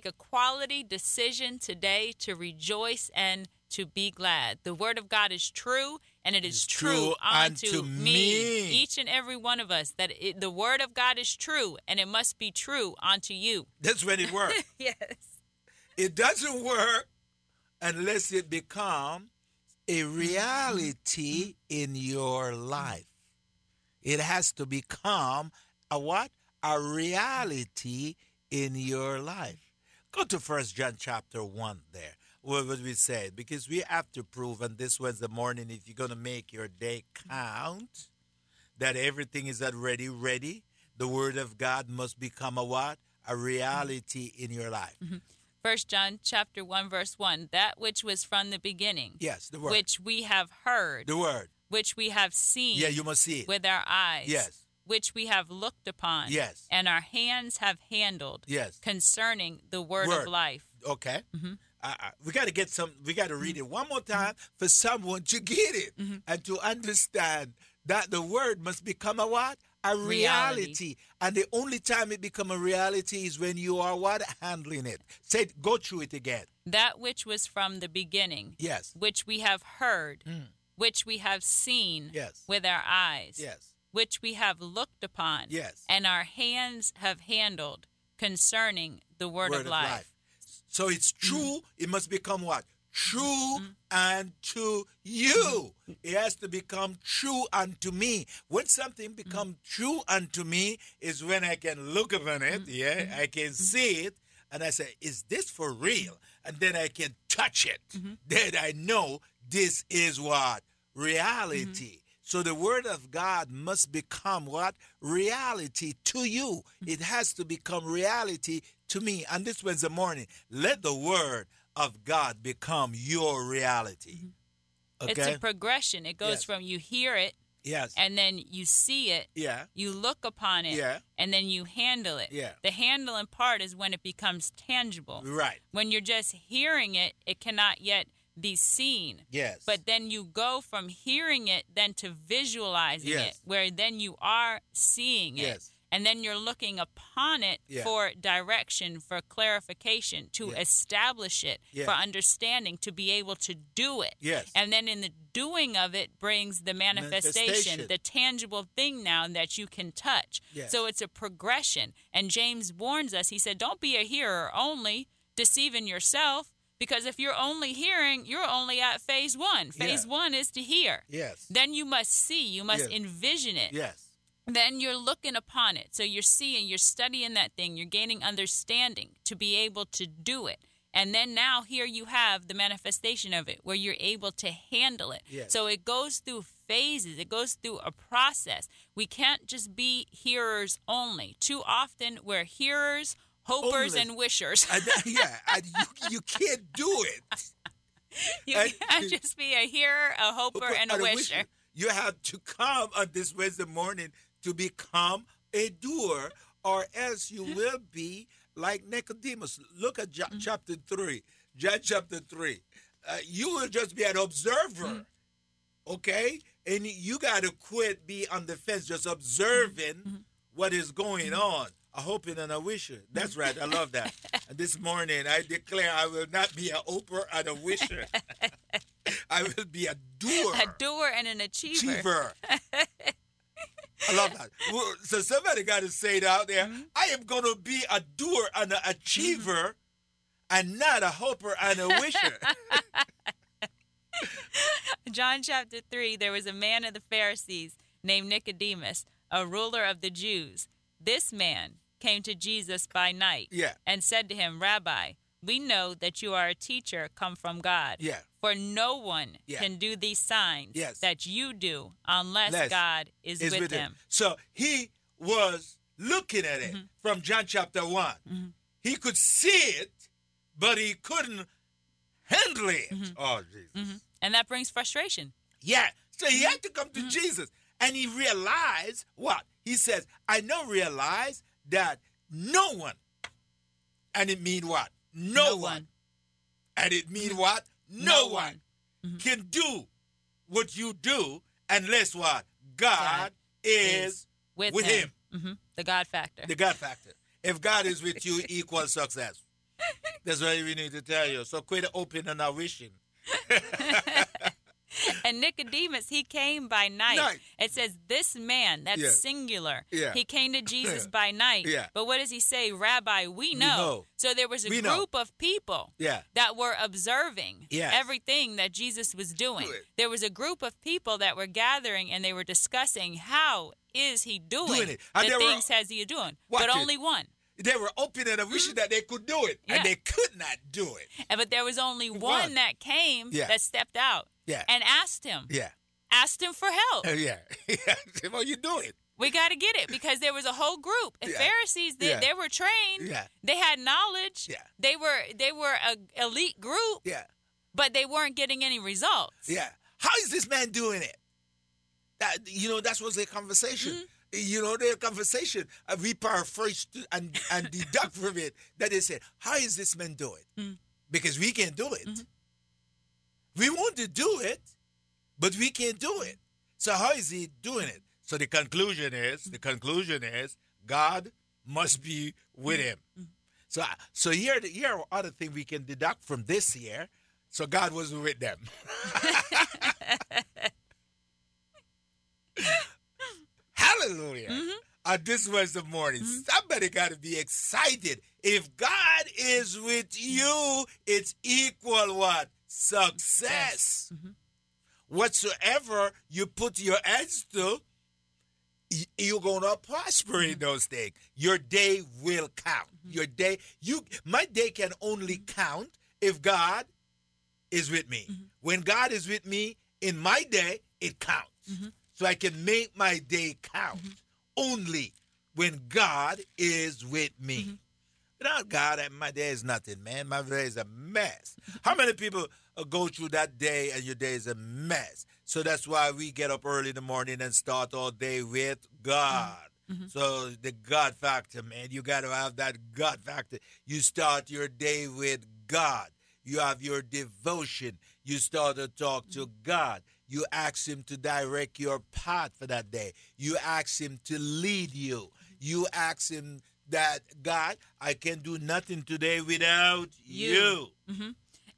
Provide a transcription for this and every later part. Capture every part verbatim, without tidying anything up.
Make a quality decision today to rejoice and to be glad. The word of God is true, and it is true unto me. Each and every one of us, that it, the word of God is true, and it must be true unto you. That's when it works. Yes. It doesn't work unless it becomes a reality in your life. It has to become a what? A reality in your life. Go to First John chapter one there. What would we say? Because we have to prove, and this Wednesday morning, if you're going to make your day count, that everything is already ready. The word of God must become a what? A reality in your life. Mm-hmm. First John chapter one, verse one, that which was from the beginning. Yes, the word. Which we have heard. The word. Which we have seen. Yeah, you must see it. With our eyes. Yes. Which we have looked upon. Yes. And our hands have handled. Yes. Concerning the word, word. of life. Okay. Mm-hmm. Uh, we got to get some, we got to read it one more time for someone to get it mm-hmm. and to understand that the word must become a what? A reality. reality. And the only time it become a reality is when you are what? Handling it. Say, go through it again. That which was from the beginning. Yes. Which we have heard. Mm. Which we have seen. Yes. With our eyes. Yes. Which we have looked upon. Yes. And our hands have handled concerning the word, word of, life. of life. So it's true. Mm. It must become what? True mm. unto you. Mm. It has to become true unto me. When something becomes mm. true unto me is when I can look upon it. Mm. Yeah, I can mm. see it. And I say, is this for real? And then I can touch it. Mm-hmm. Then I know this is what? Reality. Mm-hmm. So the word of God must become what? Reality to you. It has to become reality to me. And this Wednesday morning, let the word of God become your reality. Okay? It's a progression. It goes yes. from you hear it. Yes. And then you see it. Yeah. You look upon it. Yeah. And then you handle it. Yeah. The handling part is when it becomes tangible. Right. When you're just hearing it, it cannot yet be seen. Yes. But then you go from hearing it then to visualizing yes. it, where then you are seeing yes. it. And then you're looking upon it yeah. for direction, for clarification, to yeah. establish it, yeah. for understanding, to be able to do it. Yes. And then in the doing of it brings the manifestation, manifestation. the tangible thing now that you can touch. Yes. So it's a progression. And James warns us, he said, don't be a hearer only, deceiving yourself. Because if you're only hearing, you're only at phase one. Phase yeah. one is to hear. Yes. Then you must see. You must yes. envision it. Yes. Then you're looking upon it. So you're seeing, you're studying that thing. You're gaining understanding to be able to do it. And then now here you have the manifestation of it where you're able to handle it. Yes. So it goes through phases. It goes through a process. We can't just be hearers only. Too often we're hearers only. Hopers Only. and wishers. and, yeah, and you, you can't do it. You and, can't just be a hearer, a hoper, hoper and a and wisher. A wisher. You have to come on this Wednesday morning to become a doer, or else you will be like Nicodemus. Look at John mm-hmm. chapter three. John chapter three. Uh, you will just be an observer, mm-hmm. okay? And you got to quit being on the fence, just observing mm-hmm. what is going mm-hmm. on. A hoper and a wisher. That's right. I love that. And this morning, I declare I will not be a hoper and a wisher. I will be a doer. A doer and an achiever. Achiever. I love that. So somebody got to say it out there. Mm-hmm. I am going to be a doer and an achiever mm-hmm. and not a hoper and a wisher. John chapter three, there was a man of the Pharisees named Nicodemus, a ruler of the Jews. This man came to Jesus by night yeah. and said to him, Rabbi, we know that you are a teacher come from God, yeah. for no one yeah. can do these signs yes. that you do unless Less God is, is with, with him. him. So he was looking at it mm-hmm. from John chapter one. Mm-hmm. He could see it, but he couldn't handle it. Mm-hmm. Oh, Jesus. Mm-hmm. And that brings frustration. Yeah. So he had to come to mm-hmm. Jesus, and he realized what? He says, I now realize that no one, and it mean what? No, no one. one. And it mean what? No, no one mm-hmm. can do what you do unless what? God, God is, is with, with him. him. Mm-hmm. The God factor. The God factor. If God is with you, equals success. That's what we need to tell you. So quit open and not wishing. And Nicodemus, he came by night. night. It says this man, that's yeah. singular. Yeah. He came to Jesus by night. Yeah. But what does he say? Rabbi, we know. We know. So there was a we group know. of people yeah. that were observing yeah. everything that Jesus was doing. There was a group of people that were gathering, and they were discussing how is he doing, doing it. the things were, as he is doing. But only it. one. They were open and wishing mm-hmm. that they could do it, yeah. and they could not do it. And, but there was only one, one. that came yeah. that stepped out. Yeah. And asked him. Yeah. Asked him for help. Uh, yeah. yeah. Well, you do it. We got to get it, because there was a whole group. The yeah. Pharisees, they, yeah. they were trained. Yeah. They had knowledge. Yeah. They were they were an elite group. Yeah. But they weren't getting any results. Yeah. How is this man doing it? That, you know, that was their conversation. Mm-hmm. You know, their conversation, uh, we paraphrased and, and deduct from it that they said, how is this man doing? Mm-hmm. Because we can't do it. Mm-hmm. We want to do it, but we can't do it. So how is he doing it? So the conclusion is, the conclusion is, God must be with him. So so here, here are other things we can deduct from this here. So God was with them. Hallelujah. Mm-hmm. Uh, this was the morning. Mm-hmm. Somebody got to be excited. If God is with you, it's equal what? Success. Mm-hmm. Whatsoever you put your hands to, you're going to prosper mm-hmm. in those things. Your day will count. Mm-hmm. Your day, you, my day can only count if God is with me. Mm-hmm. When God is with me in my day, it counts. Mm-hmm. So I can make my day count mm-hmm. only when God is with me. Mm-hmm. Without God, my day is nothing, man. My day is a mess. How many people go through that day and your day is a mess? So that's why we get up early in the morning and start all day with God. Mm-hmm. So the God factor, man, you got to have that God factor. You start your day with God. You have your devotion. You start to talk mm-hmm. to God. You ask him to direct your path for that day. You ask him to lead you. You ask him that, God, I can do nothing today without you. you. Mm-hmm.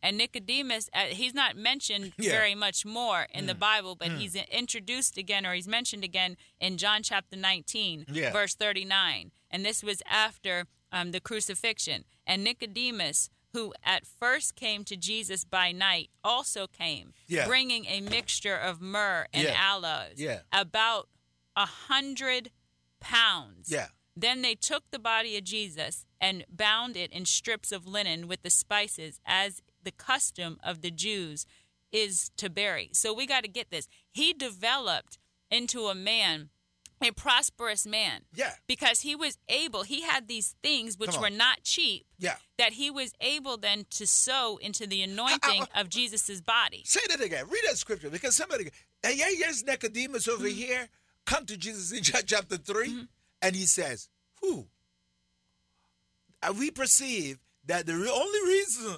And Nicodemus, uh, he's not mentioned yeah. very much more in mm. the Bible, but mm. he's introduced again, or he's mentioned again in John chapter nineteen, yeah. verse thirty-nine. And this was after um, the crucifixion. And Nicodemus, who at first came to Jesus by night, also came, yeah. bringing a mixture of myrrh and yeah. aloes, yeah. about a hundred pounds. Yeah. Then they took the body of Jesus and bound it in strips of linen with the spices, as the custom of the Jews is to bury. So we got to get this. He developed into a man, a prosperous man. Yeah. Because he was able, he had these things which were not cheap. Yeah. That he was able then to sow into the anointing I, I, I, of Jesus' body. Say that again. Read that scripture, because somebody, and yeah, here's Nicodemus over mm-hmm. here, come to Jesus in John chapter three. Mm-hmm. And he says, who? We perceive that the only reason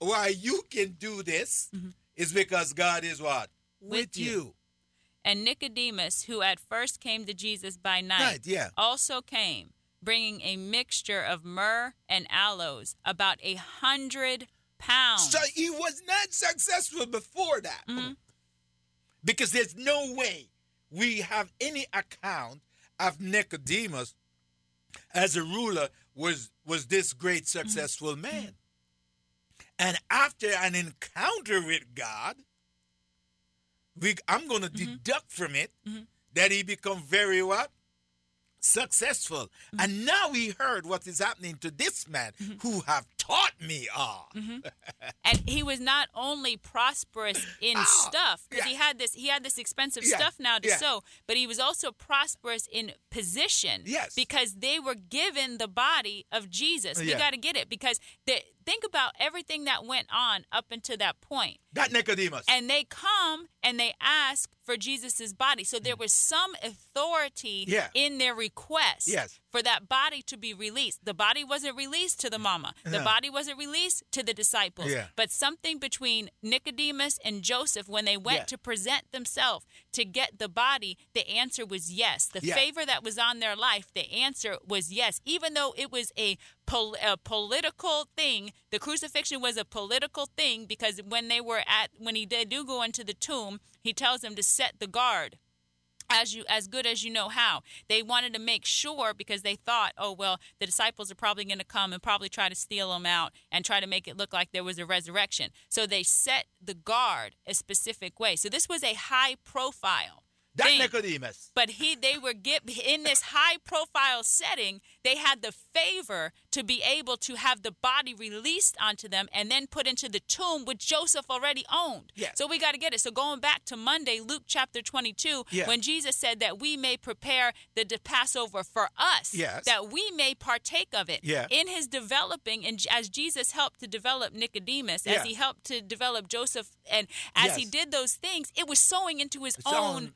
why you can do this mm-hmm. is because God is what? With, With you. you. And Nicodemus, who at first came to Jesus by night, night yeah. also came, bringing a mixture of myrrh and aloes, about a hundred pounds. So he was not successful before that. Mm-hmm. Because there's no way we have any account of Nicodemus as a ruler was was this great successful mm-hmm. man. And after an encounter with God, we, I'm going to mm-hmm. deduct from it mm-hmm. that he become very what? Successful. Mm-hmm. And now we heard what is happening to this man mm-hmm. who have taught me all. Mm-hmm. And he was not only prosperous in oh, stuff, because yeah. he had this he had this expensive yeah, stuff now to yeah. sow, but he was also prosperous in position. Yes. Because they were given the body of Jesus. Yeah. We got to get it, because the, think about everything that went on up until that point. That Nicodemus. And they come and they ask for Jesus' body. So there was some authority yeah. in their request yes. for that body to be released. The body wasn't released to the mama. The no. body wasn't released to the disciples. Yeah. But something between Nicodemus and Joseph, when they went yeah. to present themselves to get the body, the answer was yes. The yeah. favor that was on their life, the answer was yes. Even though it was a pol- a political thing. The crucifixion was a political thing, because when they were at, when he did do go into the tomb, he tells them to set the guard as you, as good as you know how. They wanted to make sure, because they thought, oh, well, the disciples are probably going to come and probably try to steal them out and try to make it look like there was a resurrection. So they set the guard a specific way. So this was a high profile thing. That Nicodemus. But he, they were get, in this high profile setting, they had the favor to be able to have the body released onto them and then put into the tomb, which Joseph already owned. Yes. So we got to get it. So going back to Monday, Luke chapter twenty-two, yes, when Jesus said that we may prepare the, the Passover for us, yes, that we may partake of it. Yes. In his developing, and as Jesus helped to develop Nicodemus, yes, as he helped to develop Joseph, and as yes, he did those things, it was sowing into his, his own, own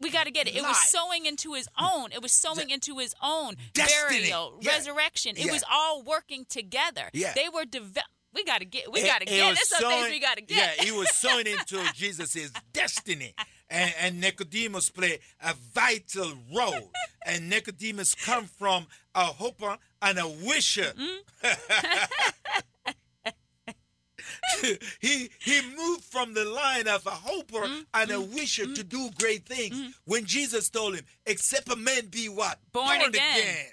We got to get it. It Life. was sowing into his own. It was sowing the into his own destiny. Burial, yeah, resurrection. Yeah. It was all working together. Yeah. They were developing. We got to get, we got to get, that's some things we got to get. Yeah, he was sowing into Jesus' destiny. And, and Nicodemus played a vital role. And Nicodemus come from a hoper and a wisher. Mm-hmm. he he moved from the line of a hoper mm, and a mm, wisher mm, to do great things. Mm. When Jesus told him, except a man be what? Born, born again. again.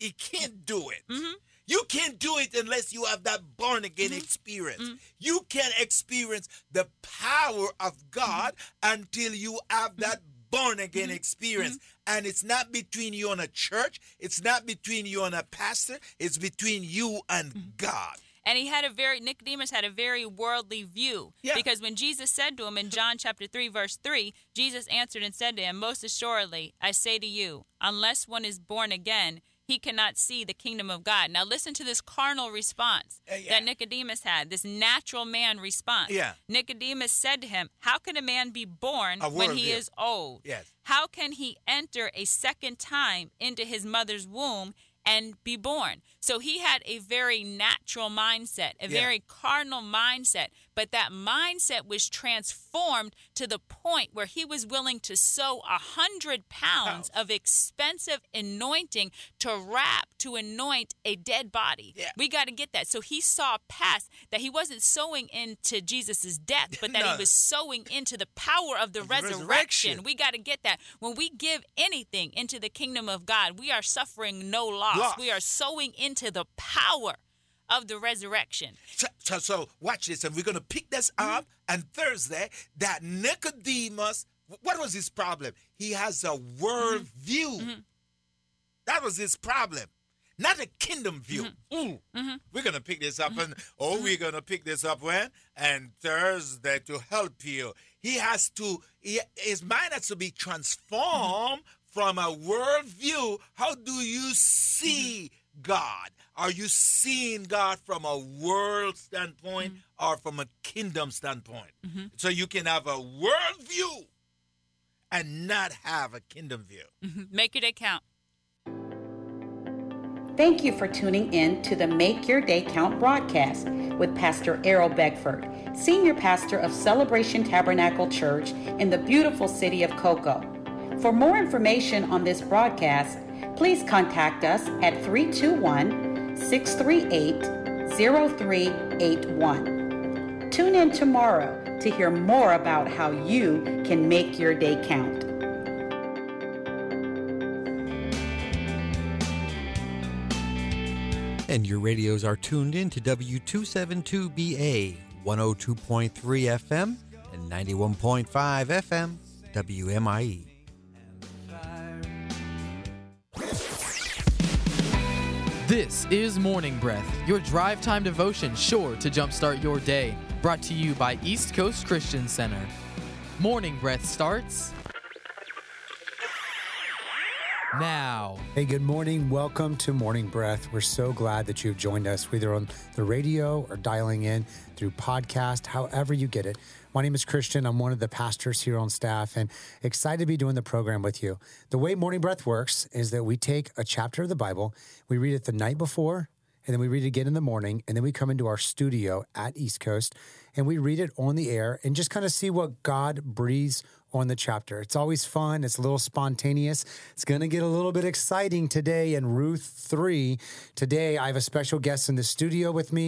He can't do it. Mm-hmm. You can't do it unless you have that born again mm-hmm. experience. Mm-hmm. You can't experience the power of God mm-hmm. until you have that born again mm-hmm. experience. Mm-hmm. And it's not between you and a church. It's not between you and a pastor. It's between you and mm-hmm. God. And he had a very, Nicodemus had a very worldly view. Yeah. Because when Jesus said to him in John chapter three, verse three, Jesus answered and said to him, most assuredly, I say to you, unless one is born again, he cannot see the kingdom of God. Now listen to this carnal response uh, yeah. that Nicodemus had, this natural man response. Yeah. Nicodemus said to him, how can a man be born when he is old? Yes. How can he enter a second time into his mother's womb and be born? So he had a very natural mindset, a yeah. very carnal mindset, but that mindset was transformed to the point where he was willing to sow a hundred pounds of expensive anointing to wrap, to anoint a dead body. Yeah. We got to get that. So he saw past that he wasn't sowing into Jesus's death, but that no. he was sowing into the power of the, the resurrection. resurrection. We got to get that. When we give anything into the kingdom of God, we are suffering no loss. Lost. We are sowing into the power of the resurrection. So, so, so watch this, and we're going to pick this up mm-hmm. on Thursday, that Nicodemus, what was his problem? He has a world mm-hmm. view. Mm-hmm. That was his problem. Not a kingdom view. Mm-hmm. Ooh, mm-hmm. We're going to pick this up, mm-hmm. and oh, mm-hmm. we're going to pick this up when? And Thursday, to help you. He has to, he, his mind has to be transformed mm-hmm. from a worldview. How do you see mm-hmm. God? Are you seeing God from a world standpoint mm-hmm. or from a kingdom standpoint? Mm-hmm. So you can have a worldview and not have a kingdom view. Mm-hmm. Make your day count. Thank you for tuning in to the Make Your Day Count broadcast with Pastor Errol Beckford, Senior Pastor of Celebration Tabernacle Church in the beautiful city of Cocoa. For more information on this broadcast, please contact us at three two one, six three eight, zero three eight one. Tune in tomorrow to hear more about how you can make your day count. And your radios are tuned in to W two seventy-two B A, one oh two point three F M and ninety-one point five F M, W M I E. This is Morning Breath, your drive time devotion sure to jumpstart your day. Brought to you by East Coast Christian Center. Morning Breath starts now. Hey, good morning. Welcome to Morning Breath. We're so glad that you've joined us, whether on the radio or dialing in through podcast, however you get it. My name is Christian. I'm one of the pastors here on staff and excited to be doing the program with you. The way Morning Breath works is that we take a chapter of the Bible, we read it the night before, and then we read it again in the morning, and then we come into our studio at East Coast, and we read it on the air and just kind of see what God breathes on the chapter. It's always fun. It's a little spontaneous. It's going to get a little bit exciting today in Ruth three. Today, I have a special guest in the studio with me.